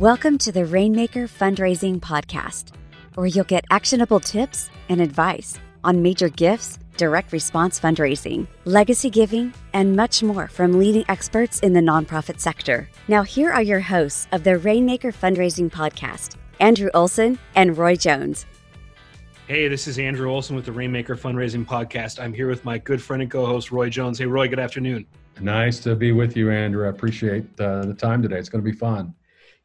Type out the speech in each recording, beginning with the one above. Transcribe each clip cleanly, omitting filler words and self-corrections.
Welcome to the Rainmaker Fundraising Podcast, where you'll get actionable tips and advice on major gifts, direct response fundraising, legacy giving, and much more from leading experts in the nonprofit sector. Now, here are your hosts of the Rainmaker Fundraising Podcast, Andrew Olson and Roy Jones. Hey, this is Andrew Olson with the Rainmaker Fundraising Podcast. I'm here with my good friend and co-host, Roy Jones. Hey, Roy, good afternoon. Nice to be with you, Andrew. I appreciate the time today. It's going to be fun.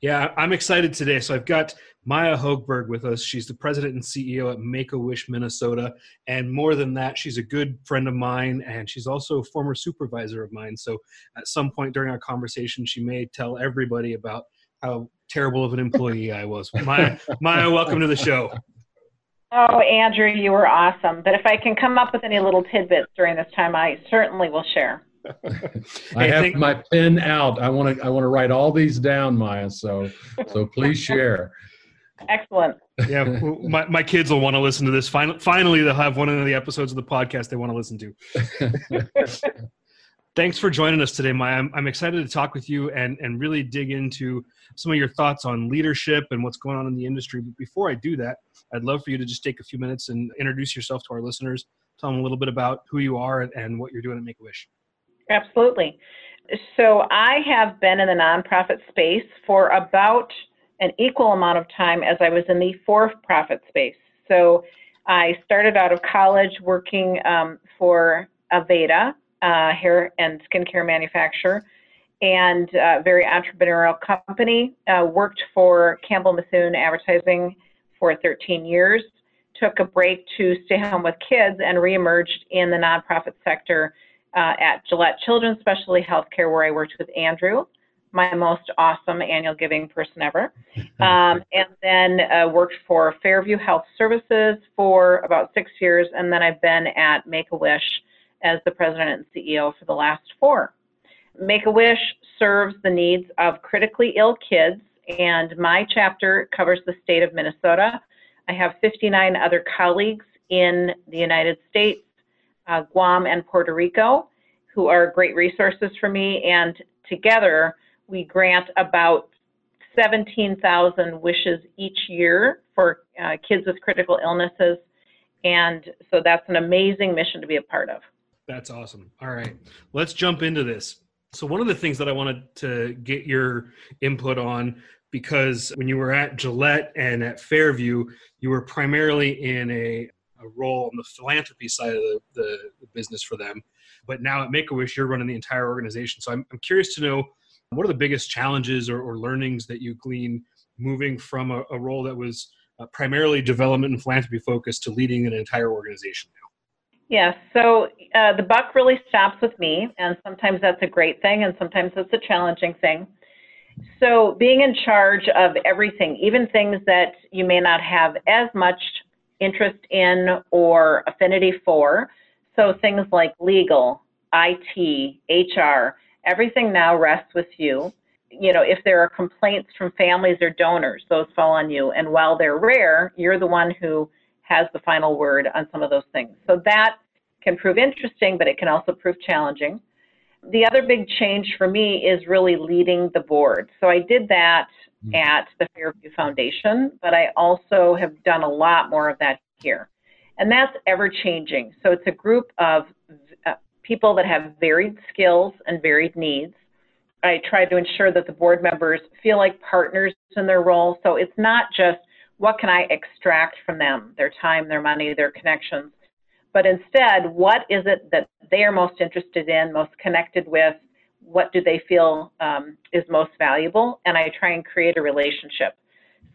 Yeah, I'm excited today. So I've got Maya Hogberg with us. She's the president and CEO at Make-A-Wish Minnesota. And more than that, she's a good friend of mine, and she's also a former supervisor of mine. So at some point during our conversation, she may tell everybody about how terrible of an employee I was. Maya, welcome to the show. Oh, Andrew, you were awesome. But if I can come up with any little tidbits during this time, I certainly will share. I have my pen out. I want to write all these down, Maya. So please share. Excellent. Yeah, my kids will want to listen to this. Finally, they'll have one of the episodes of the podcast they want to listen to. Thanks for joining us today, Maya. I'm excited to talk with you and really dig into some of your thoughts on leadership and what's going on in the industry. But before I do that, I'd love for you to just take a few minutes and introduce yourself to our listeners. Tell them a little bit about who you are and what you're doing at Make-A-Wish. Absolutely. So I have been in the nonprofit space for about an equal amount of time as I was in the for-profit space. So I started out of college working for Aveda, hair and skincare manufacturer, and a very entrepreneurial company. Worked for Campbell Mathune Advertising for 13 years, took a break to stay home with kids, and reemerged in the nonprofit sector at Gillette Children's Specialty Healthcare, where I worked with Andrew, my most awesome annual giving person ever, and then worked for Fairview Health Services for about 6 years, and then I've been at Make-A-Wish as the president and CEO for the last 4. Make-A-Wish serves the needs of critically ill kids, and my chapter covers the state of Minnesota. I have 59 other colleagues in the United States, Guam and Puerto Rico, who are great resources for me, and together we grant about 17,000 wishes each year for kids with critical illnesses, and so that's an amazing mission to be a part of. That's awesome. All right, let's jump into this. So one of the things that I wanted to get your input on, because when you were at Gillette and at Fairview, you were primarily in a role on the philanthropy side of the business for them. But now at Make-A-Wish, you're running the entire organization. So I'm curious to know, what are the biggest challenges or learnings that you glean moving from a role that was primarily development and philanthropy focused to leading an entire organization now? Yeah, so the buck really stops with me, and sometimes that's a great thing, and sometimes that's a challenging thing. So being in charge of everything, even things that you may not have as much interest in or affinity for. So things like legal, IT, HR, everything now rests with you. You know, if there are complaints from families or donors, those fall on you. And while they're rare, you're the one who has the final word on some of those things. So that can prove interesting, but it can also prove challenging. The other big change for me is really leading the board. So I did that at the Fairview Foundation, but I also have done a lot more of that here. And that's ever-changing. So it's a group of people that have varied skills and varied needs. I try to ensure that the board members feel like partners in their role. So it's not just, what can I extract from them, their time, their money, their connections, but instead, what is it that they are most interested in, most connected with? What do they feel is most valuable? And I try and create a relationship.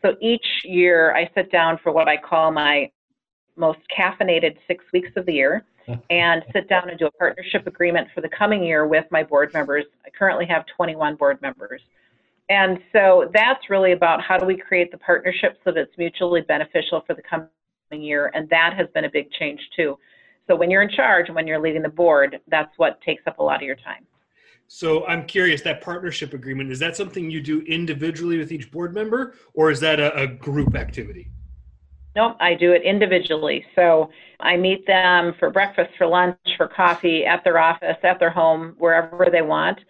So each year I sit down for what I call my most caffeinated 6 weeks of the year and sit down and do a partnership agreement for the coming year with my board members. I currently have 21 board members. And so that's really about how do we create the partnership so that it's mutually beneficial for the coming year. And that has been a big change too. So when you're in charge and when you're leading the board, that's what takes up a lot of your time. So I'm curious, that partnership agreement, is that something you do individually with each board member, or is that a group activity? Nope, I do it individually. So I meet them for breakfast, for lunch, for coffee, at their office, at their home, wherever they want,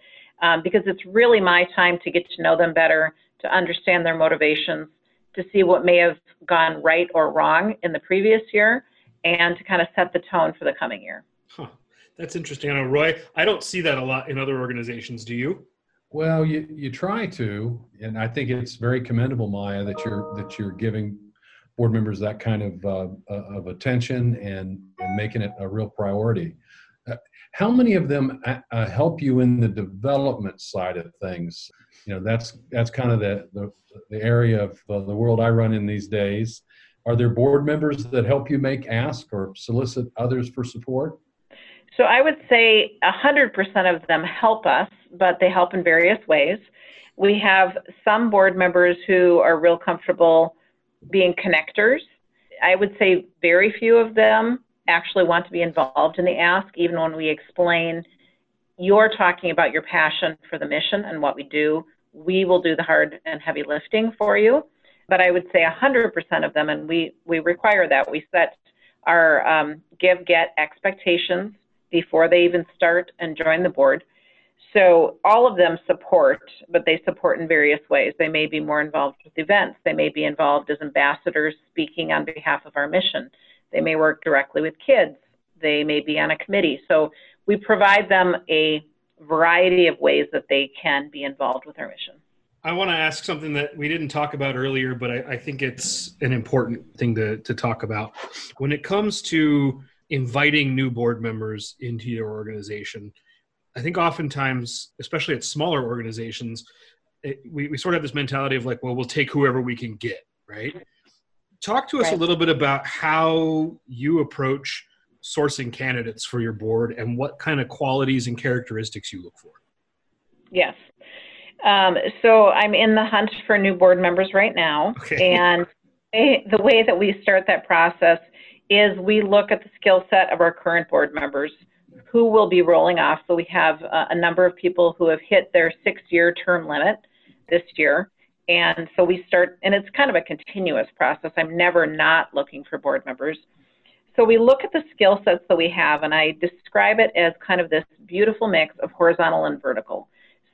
because it's really my time to get to know them better, to understand their motivations, to see what may have gone right or wrong in the previous year, and to kind of set the tone for the coming year. Huh. That's interesting. I know, Roy, I don't see that a lot in other organizations. Do you? Well, you try to, and I think it's very commendable, Maya, that you're giving board members that kind of attention and making it a real priority. How many of them help you in the development side of things? You know, that's kind of the area of the world I run in these days. Are there board members that help you ask or solicit others for support? So I would say 100% of them help us, but they help in various ways. We have some board members who are real comfortable being connectors. I would say very few of them actually want to be involved in the ask, even when we explain you're talking about your passion for the mission and what we do. We will do the hard and heavy lifting for you. But I would say 100% of them, and we require that. We set our give-get expectations before they even start and join the board. So all of them support, but they support in various ways. They may be more involved with events. They may be involved as ambassadors speaking on behalf of our mission. They may work directly with kids. They may be on a committee. So we provide them a variety of ways that they can be involved with our mission. I want to ask something that we didn't talk about earlier, but I think it's an important thing to talk about. When it comes to inviting new board members into your organization, I think oftentimes, especially at smaller organizations, we sort of have this mentality of like, well, we'll take whoever we can get, right? Talk to us a little bit about how you approach sourcing candidates for your board and what kind of qualities and characteristics you look for. Yes. So I'm in the hunt for new board members right now. Okay. And the way that we start that process is we look at the skill set of our current board members who will be rolling off. So we have a number of people who have hit their 6-year term limit this year. And so we start, and it's kind of a continuous process. I'm never not looking for board members. So we look at the skill sets that we have, and I describe it as kind of this beautiful mix of horizontal and vertical.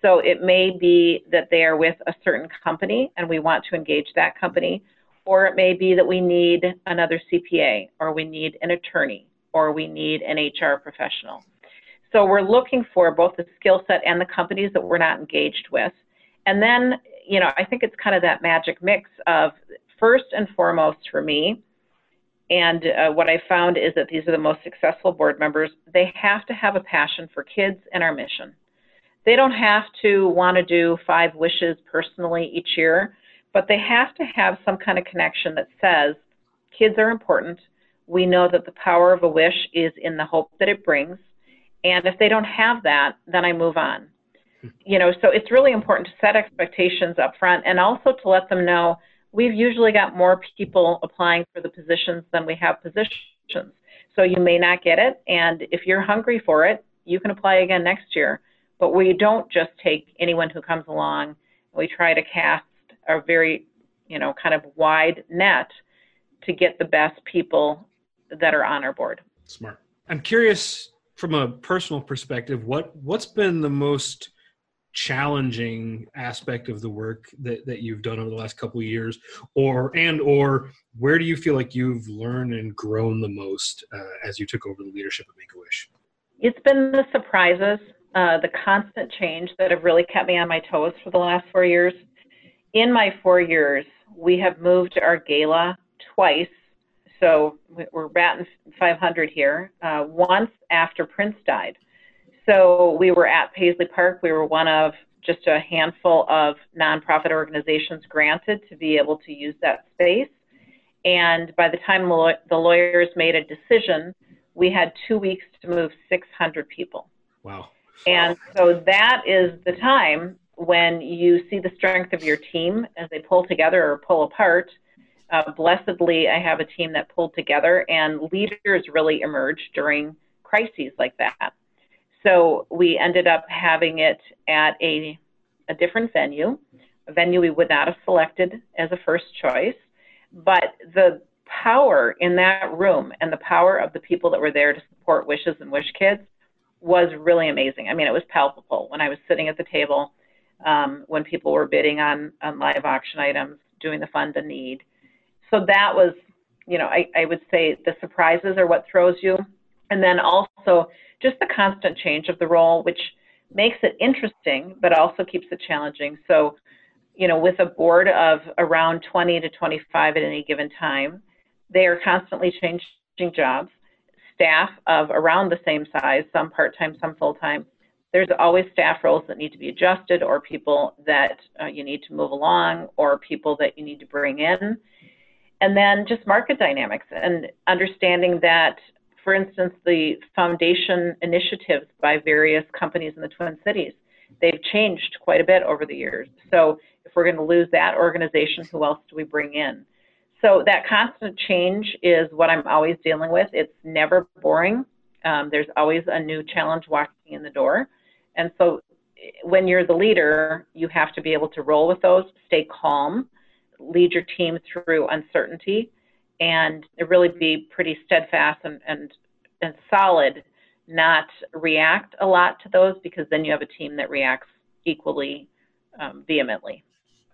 So it may be that they are with a certain company and we want to engage that company, or it may be that we need another CPA, or we need an attorney, or we need an HR professional. So we're looking for both the skill set and the companies that we're not engaged with. And then, you know, I think it's kind of that magic mix of first and foremost for me, and what I found is that these are the most successful board members. They have to have a passion for kids and our mission. They don't have to want to do 5 wishes personally each year, but they have to have some kind of connection that says kids are important. We know that the power of a wish is in the hope that it brings. And if they don't have that, then I move on. You know, so it's really important to set expectations up front and also to let them know we've usually got more people applying for the positions than we have positions. So you may not get it, and if you're hungry for it, you can apply again next year. But we don't just take anyone who comes along. We try to cast a very, you know, kind of wide net to get the best people that are on our board. Smart. I'm curious from a personal perspective, what's been the most challenging aspect of the work that you've done over the last couple of years, or where do you feel like you've learned and grown the most as you took over the leadership of Make-A-Wish? It's been the surprises, the constant change that have really kept me on my toes for the last 4 years. In my 4 years, we have moved our gala twice, so we're batting 500 here, once after Prince died. So we were at Paisley Park. We were one of just a handful of nonprofit organizations granted to be able to use that space. And by the time the lawyers made a decision, we had 2 weeks to move 600 people. Wow. And so that is the time when you see the strength of your team as they pull together or pull apart. Blessedly, I have a team that pulled together, and leaders really emerge during crises like that. So we ended up having it at a different venue, a venue we would not have selected as a first choice. But the power in that room and the power of the people that were there to support Wishes and Wish Kids was really amazing. I mean, it was palpable when I was sitting at the table. when people were bidding on live auction items, doing the fund the need. So that was, you know, I would say the surprises are what throws you. And then also just the constant change of the role, which makes it interesting, but also keeps it challenging. So, you know, with a board of around 20 to 25 at any given time, they are constantly changing jobs, staff of around the same size, some part-time, some full-time. There's always staff roles that need to be adjusted, or people that you need to move along, or people that you need to bring in. And then just market dynamics and understanding that, for instance, the foundation initiatives by various companies in the Twin Cities, they've changed quite a bit over the years. So if we're going to lose that organization, who else do we bring in? So that constant change is what I'm always dealing with. It's never boring. There's always a new challenge walking in the door. And so when you're the leader, you have to be able to roll with those, stay calm, lead your team through uncertainty, and really be pretty steadfast and solid, not react a lot to those, because then you have a team that reacts equally vehemently.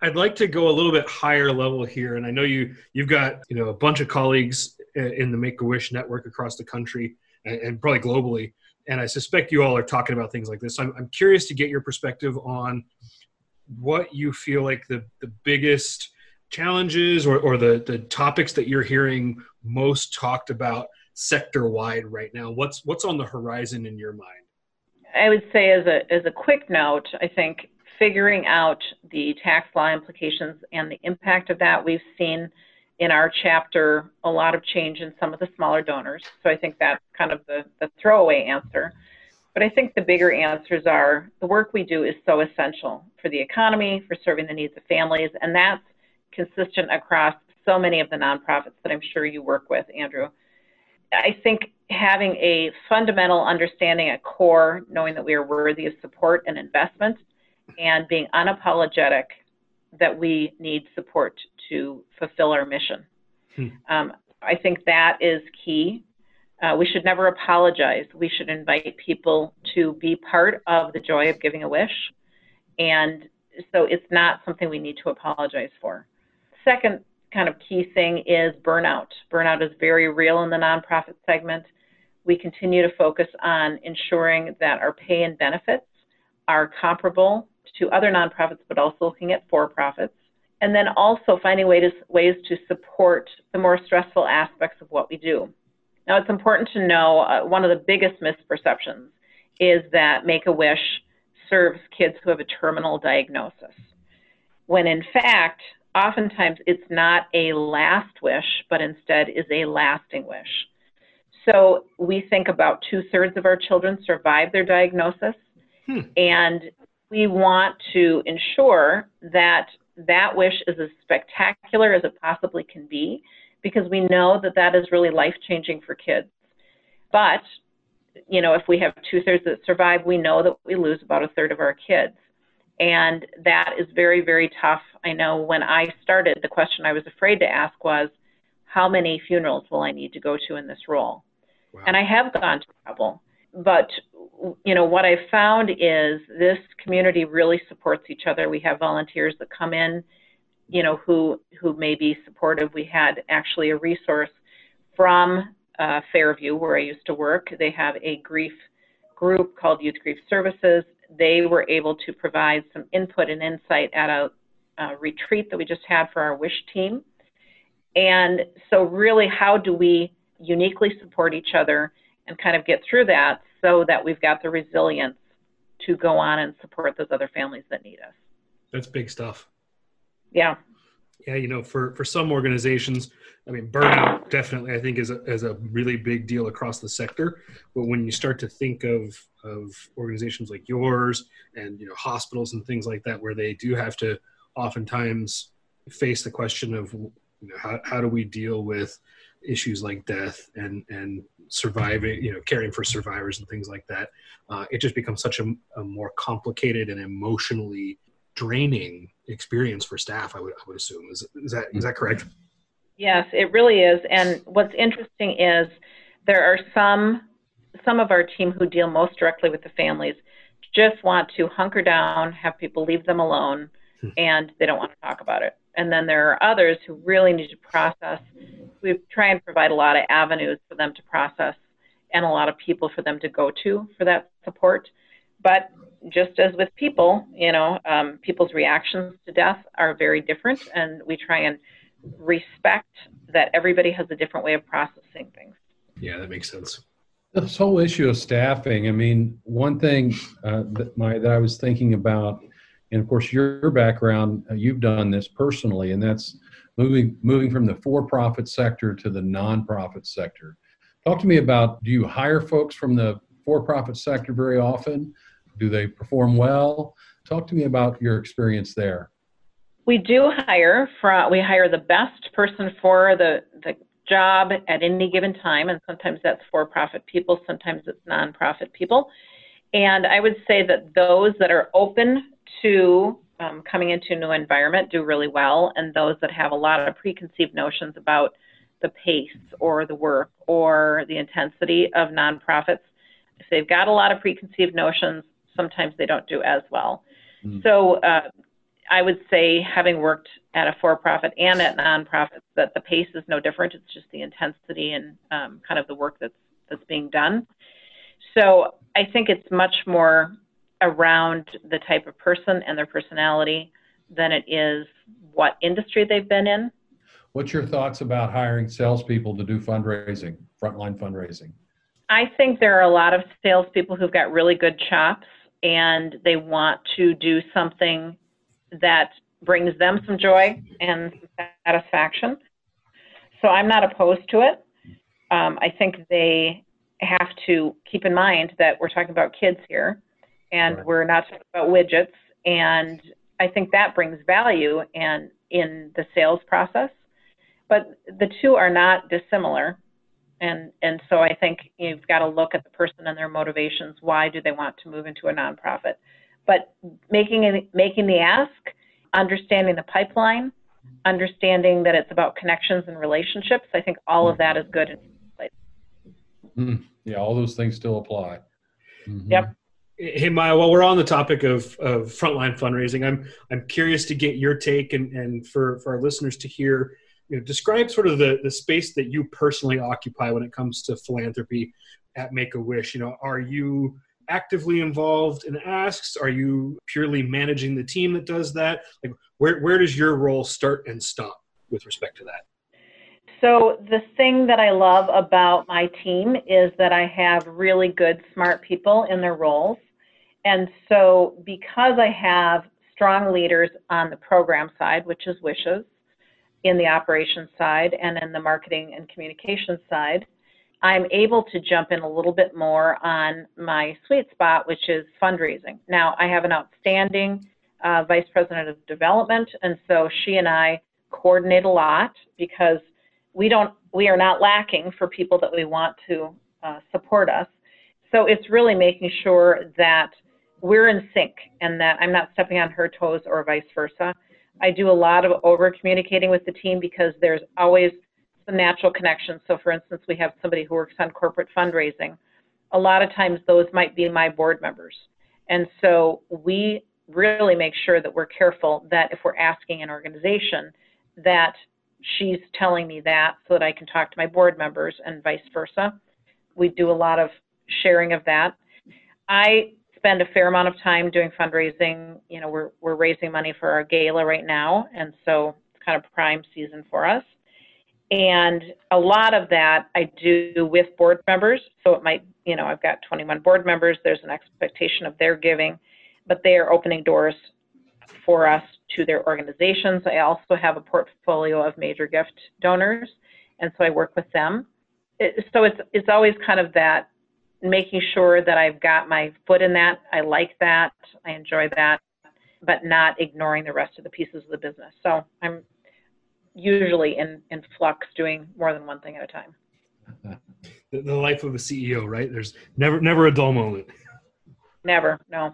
I'd like to go a little bit higher level here. And I know you've got, you know, a bunch of colleagues in the Make-A-Wish network across the country and probably globally. And I suspect you all are talking about things like this. So I'm curious to get your perspective on what you feel like the biggest challenges or the topics that you're hearing most talked about sector-wide right now. What's on the horizon in your mind? I would say as a quick note, I think figuring out the tax law implications and the impact of that. We've seen in our chapter a lot of change in some of the smaller donors. So I think that's kind of the throwaway answer. But I think the bigger answers are the work we do is so essential for the economy, for serving the needs of families, and that's consistent across so many of the nonprofits that I'm sure you work with, Andrew. I think having a fundamental understanding at core, knowing that we are worthy of support and investment, and being unapologetic that we need support to fulfill our mission. I think that is key. We should never apologize. We should invite people to be part of the joy of giving a wish. And so it's not something we need to apologize for. Second kind of key thing is burnout. Burnout is very real in the nonprofit segment. We continue to focus on ensuring that our pay and benefits are comparable to other nonprofits, but also looking at for-profits. And then also finding ways to support the more stressful aspects of what we do. Now, it's important to know one of the biggest misperceptions is that Make-A-Wish serves kids who have a terminal diagnosis, when in fact, oftentimes it's not a last wish, but instead is a lasting wish. So we think about 2/3 of our children survive their diagnosis. And we want to ensure that that wish is as spectacular as it possibly can be, because we know that that is really life-changing for kids. But, you know, if we have 2/3 that survive, we know that we lose about 1/3 of our kids. And that is very, very tough. I know when I started, the question I was afraid to ask was, how many funerals will I need to go to in this role? Wow. And I have gone to a couple. But, you know, what I found is this community really supports each other. We have volunteers that come in, you know, who may be supportive. We had actually a resource from Fairview, where I used to work. They have a grief group called Youth Grief Services. They were able to provide some input and insight at a retreat that we just had for our WISH team. And so really, how do we uniquely support each other and kind of get through that so that we've got the resilience to go on and support those other families that need us? That's big stuff. Yeah. Yeah, you know, for some organizations, I mean, burnout definitely, I think, is a really big deal across the sector. But when you start to think of organizations like yours and, you know, hospitals and things like that, where they do have to oftentimes face the question of, you know, how do we deal with issues like death and surviving, you know, caring for survivors and things like that, it just becomes such a more complicated and emotionally draining experience for staff, I would assume. Is that correct? Yes, it really is. And what's interesting is there are some of our team who deal most directly with the families just want to hunker down, have people leave them alone, and they don't want to talk about it. And then there are others who really need to process. We try and provide a lot of avenues for them to process and a lot of people for them to go to for that support. But just as with people, people's reactions to death are very different, and we try and respect that everybody has a different way of processing things. Yeah, that makes sense. This whole issue of staffing, I mean, one thing that I was thinking about, and of course your background, you've done this personally, and that's moving from the for-profit sector to the nonprofit sector. Talk to me about, do you hire folks from the for-profit sector very often? Do they perform well? Talk to me about your experience there. We do hire we hire the best person for the job at any given time, and sometimes that's for-profit people, sometimes it's nonprofit people. And I would say that those that are open to coming into a new environment do really well, and those that have a lot of preconceived notions about the pace or the work or the intensity of nonprofits, if they've got a lot of preconceived notions, sometimes they don't do as well. Mm-hmm. So I would say, having worked at a for-profit and at nonprofits, that the pace is no different. It's just the intensity and kind of the work that's being done. So I think it's much more around the type of person and their personality than it is what industry they've been in. What's your thoughts about hiring salespeople to do fundraising, frontline fundraising? I think there are a lot of salespeople who've got really good chops, and they want to do something that brings them some joy and satisfaction. So I'm not opposed to it. I think they have to keep in mind that we're talking about kids here, and right. We're not talking about widgets. And I think that brings value and in the sales process. But the two are not dissimilar. And so I think you've got to look at the person and their motivations. Why do they want to move into a nonprofit? But making the ask, understanding the pipeline, understanding that it's about connections and relationships, I think all of that is good. Yeah, all those things still apply. Mm-hmm. Yep. Hey, Maya, while we're on the topic of frontline fundraising, I'm curious to get your take and for our listeners to hear, describe sort of the space that you personally occupy when it comes to philanthropy at Make-A-Wish. Are you actively involved in asks? Are you purely managing the team that does that? Like, where does your role start and stop with respect to that? So the thing that I love about my team is that I have really good, smart people in their roles. And so because I have strong leaders on the program side, which is Wishes, in the operations side, and in the marketing and communications side, I'm able to jump in a little bit more on my sweet spot, which is fundraising. Now, I have an outstanding vice president of development, and so she and I coordinate a lot, because we are not lacking for people that we want to support us. So it's really making sure that we're in sync and that I'm not stepping on her toes or vice versa. I do a lot of over-communicating with the team because there's always some natural connections. So for instance, we have somebody who works on corporate fundraising. A lot of times those might be my board members. And so we really make sure that we're careful that if we're asking an organization, that she's telling me that so that I can talk to my board members and vice versa. We do a lot of sharing of that. I spend a fair amount of time doing fundraising. We're raising money for our gala right now, and so it's kind of prime season for us. And a lot of that I do with board members. So it might, I've got 21 board members. There's an expectation of their giving, but they are opening doors for us to their organizations. I also have a portfolio of major gift donors, and so I work with them. So it's always kind of that, making sure that I've got my foot in that, I like that, I enjoy that, but not ignoring the rest of the pieces of the business. So I'm usually in flux, doing more than one thing at a time. The life of a CEO, right? There's never a dull moment. Never, no.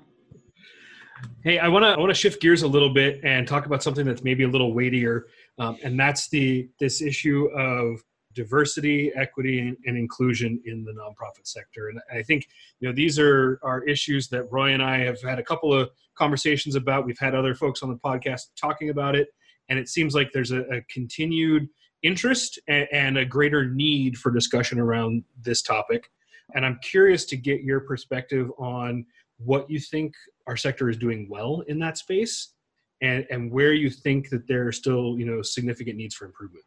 Hey, I want to shift gears a little bit and talk about something that's maybe a little weightier, and that's this issue of diversity, equity, and inclusion in the nonprofit sector. And I think, these are issues that Roy and I have had a couple of conversations about. We've had other folks on the podcast talking about it. And it seems like there's a continued interest and a greater need for discussion around this topic. And I'm curious to get your perspective on what you think our sector is doing well in that space, and where you think that there are still, significant needs for improvement.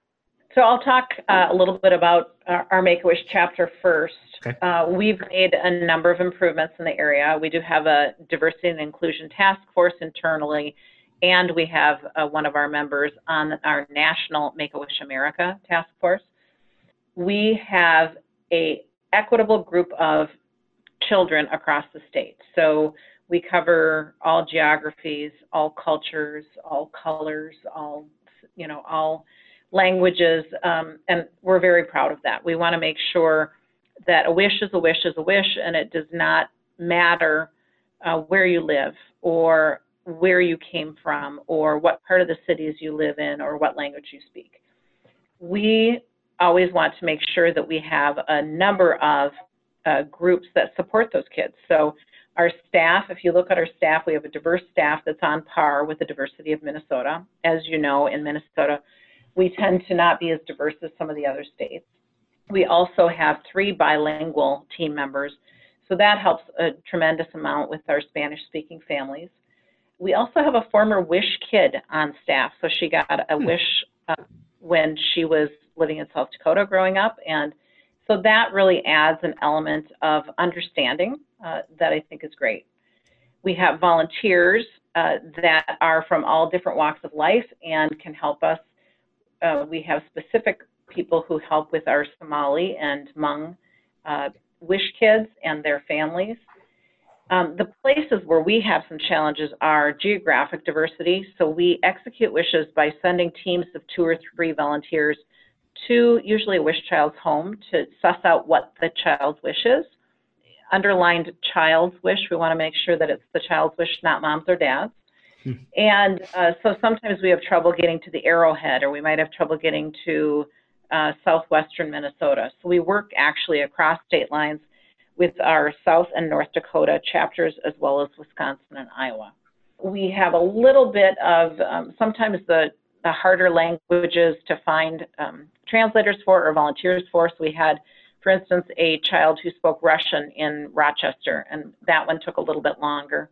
So I'll talk a little bit about our Make-A-Wish chapter first. Okay. We've made a number of improvements in the area. We do have a diversity and inclusion task force internally, and we have one of our members on our national Make-A-Wish America task force. We have a equitable group of children across the state. So we cover all geographies, all cultures, all colors, all languages, and we're very proud of that. We want to make sure that a wish is a wish is a wish, and it does not matter where you live or where you came from or what part of the cities you live in or what language you speak. We always want to make sure that we have a number of groups that support those kids. So our staff, if you look at our staff, we have a diverse staff that's on par with the diversity of Minnesota. As you know, in Minnesota, we tend to not be as diverse as some of the other states. We also have 3 bilingual team members, so that helps a tremendous amount with our Spanish-speaking families. We also have a former Wish kid on staff, so she got a Wish when she was living in South Dakota growing up, and so that really adds an element of understanding that I think is great. We have volunteers that are from all different walks of life and can help us. We have specific people who help with our Somali and Hmong Wish kids and their families. The places where we have some challenges are geographic diversity. So we execute wishes by sending teams of 2 or 3 volunteers to usually a wish child's home to suss out what the child's wish is. Underlined child's wish, we want to make sure that it's the child's wish, not mom's or dad's. And so sometimes we have trouble getting to the Arrowhead, or we might have trouble getting to southwestern Minnesota. So we work actually across state lines with our South and North Dakota chapters, as well as Wisconsin and Iowa. We have a little bit of sometimes the harder languages to find translators for or volunteers for. So we had, for instance, a child who spoke Russian in Rochester, and that one took a little bit longer.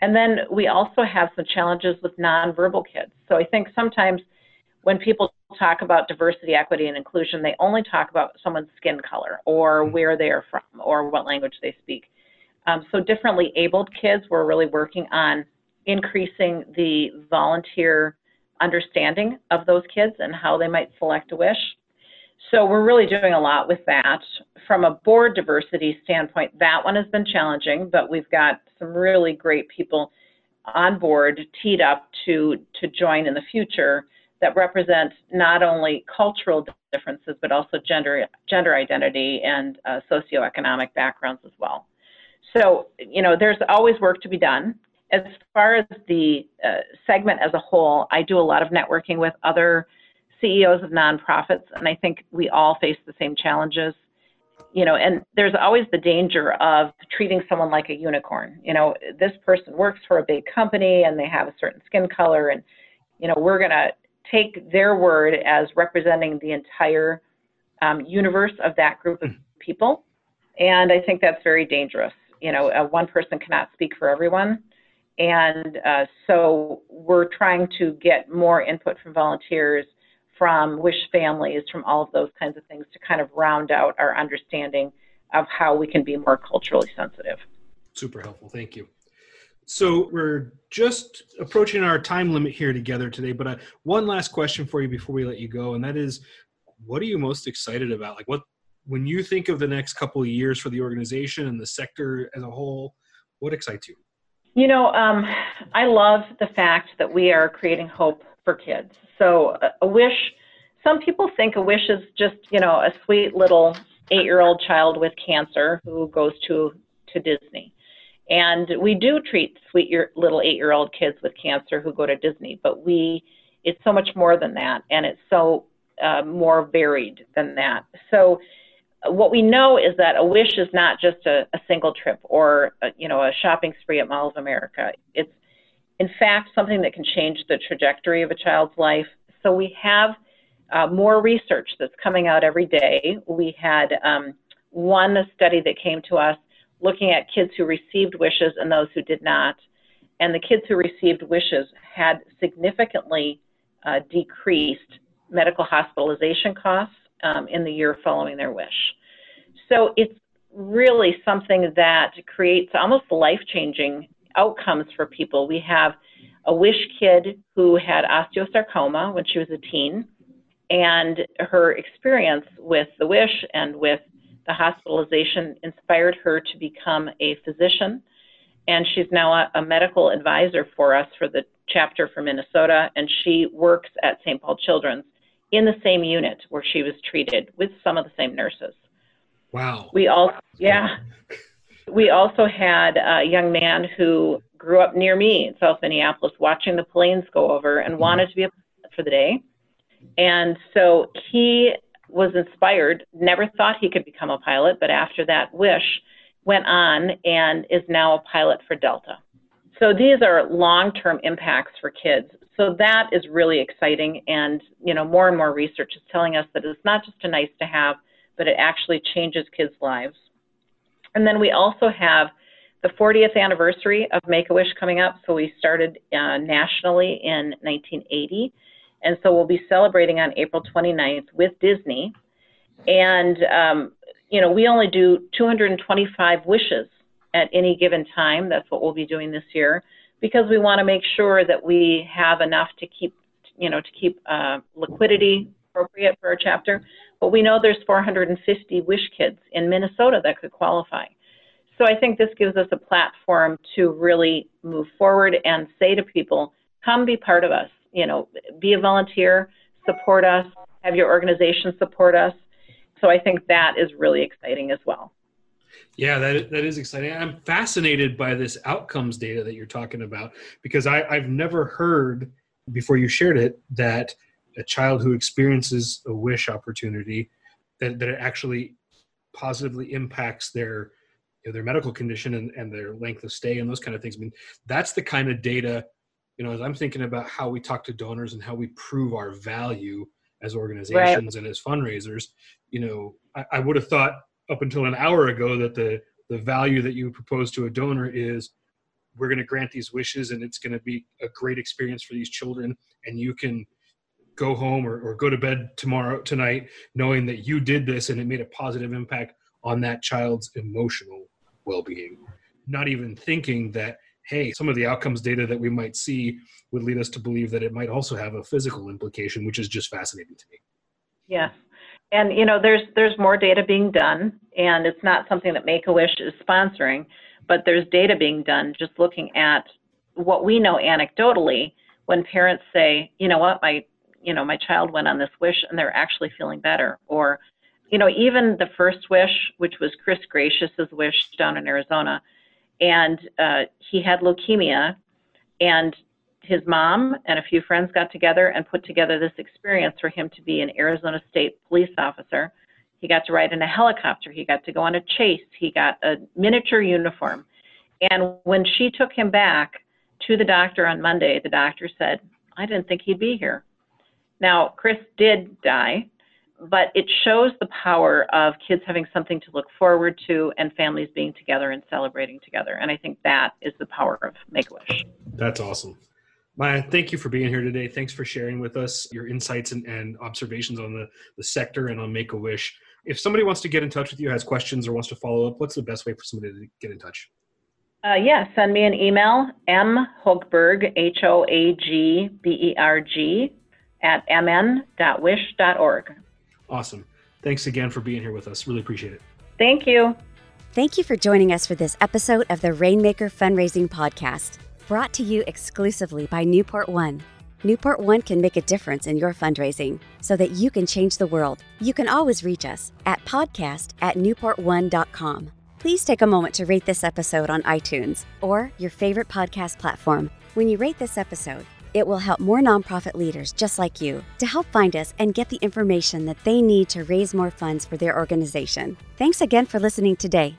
And then we also have some challenges with nonverbal kids. So I think sometimes when people talk about diversity, equity, and inclusion, they only talk about someone's skin color or where they are from or what language they speak. So differently abled kids, we're really working on increasing the volunteer understanding of those kids and how they might select a wish. So we're really doing a lot with that. From a board diversity standpoint, that one has been challenging, but we've got some really great people on board teed up to join in the future that represent not only cultural differences, but also gender identity and socioeconomic backgrounds as well. So, there's always work to be done. As far as the segment as a whole, I do a lot of networking with other CEOs of nonprofits, and I think we all face the same challenges, and there's always the danger of treating someone like a unicorn. This person works for a big company and they have a certain skin color, and, we're going to take their word as representing the entire universe of that group of people. And I think that's very dangerous. One person cannot speak for everyone. And so we're trying to get more input from volunteers, from wish families, from all of those kinds of things to kind of round out our understanding of how we can be more culturally sensitive. Super helpful. Thank you. So we're just approaching our time limit here together today, but one last question for you before we let you go, and that is, what are you most excited about? Like, when you think of the next couple of years for the organization and the sector as a whole, what excites you? I love the fact that we are creating hope for kids. So a wish, some people think a wish is just, a sweet little 8-year-old child with cancer who goes to Disney. And we do treat sweet little 8-year-old kids with cancer who go to Disney, but it's so much more than that. And it's so more varied than that. So what we know is that a wish is not just a single trip or a shopping spree at Mall of America. It's, in fact, something that can change the trajectory of a child's life. So we have more research that's coming out every day. We had one study that came to us looking at kids who received wishes and those who did not. And the kids who received wishes had significantly decreased medical hospitalization costs in the year following their wish. So it's really something that creates almost life-changing outcomes for people. We have a wish kid who had osteosarcoma when she was a teen, and her experience with the wish and with the hospitalization inspired her to become a physician, and she's now a medical advisor for us for the chapter for Minnesota, and she works at St. Paul Children's in the same unit where she was treated with some of the same nurses. Wow. We also had a young man who grew up near me in South Minneapolis watching the planes go over and wanted to be a pilot for the day. And so he was inspired, never thought he could become a pilot, but after that wish went on and is now a pilot for Delta. So these are long-term impacts for kids. So that is really exciting. And, more and more research is telling us that it's not just a nice to have, but it actually changes kids' lives. And then we also have the 40th anniversary of Make-A-Wish coming up. So we started nationally in 1980. And so we'll be celebrating on April 29th with Disney. And, we only do 225 wishes at any given time. That's what we'll be doing this year, because we want to make sure that we have enough to keep, liquidity appropriate for our chapter. But we know there's 450 wish kids in Minnesota that could qualify. So I think this gives us a platform to really move forward and say to people, come be part of us, be a volunteer, support us, have your organization support us. So I think that is really exciting as well. Yeah, that is exciting. I'm fascinated by this outcomes data that you're talking about, because I've never heard before you shared it that a child who experiences a wish opportunity, that it actually positively impacts their medical condition and their length of stay and those kind of things. I mean, that's the kind of data, as I'm thinking about how we talk to donors and how we prove our value as organizations, right, and as fundraisers, I would have thought up until an hour ago that the value that you propose to a donor is, we're going to grant these wishes and it's going to be a great experience for these children, and you can go home or go to bed tonight knowing that you did this and it made a positive impact on that child's emotional well-being. Not even thinking that, hey, some of the outcomes data that we might see would lead us to believe that it might also have a physical implication, which is just fascinating to me. Yeah. And, there's more data being done, and it's not something that Make-A-Wish is sponsoring, but there's data being done just looking at what we know anecdotally when parents say, my child went on this wish and they're actually feeling better. Or, even the first wish, which was Chris Gracious's wish down in Arizona, and he had leukemia, and his mom and a few friends got together and put together this experience for him to be an Arizona State police officer. He got to ride in a helicopter. He got to go on a chase. He got a miniature uniform. And when she took him back to the doctor on Monday, the doctor said, I didn't think he'd be here. Now, Chris did die, but it shows the power of kids having something to look forward to and families being together and celebrating together. And I think that is the power of Make-A-Wish. That's awesome. Maya, thank you for being here today. Thanks for sharing with us your insights and observations on the sector and on Make-A-Wish. If somebody wants to get in touch with you, has questions, or wants to follow up, what's the best way for somebody to get in touch? Send me an email, mhogberg, Hogberg, @mn.wish.org. Awesome. Thanks again for being here with us. Really appreciate it. Thank you. Thank you for joining us for this episode of the Rainmaker Fundraising Podcast, brought to you exclusively by Newport One. Newport One can make a difference in your fundraising so that you can change the world. You can always reach us at podcast@newportone.com. Please take a moment to rate this episode on iTunes or your favorite podcast platform. When you rate this episode, It will help more nonprofit leaders just like you to help find us and get the information that they need to raise more funds for their organization. Thanks again for listening today.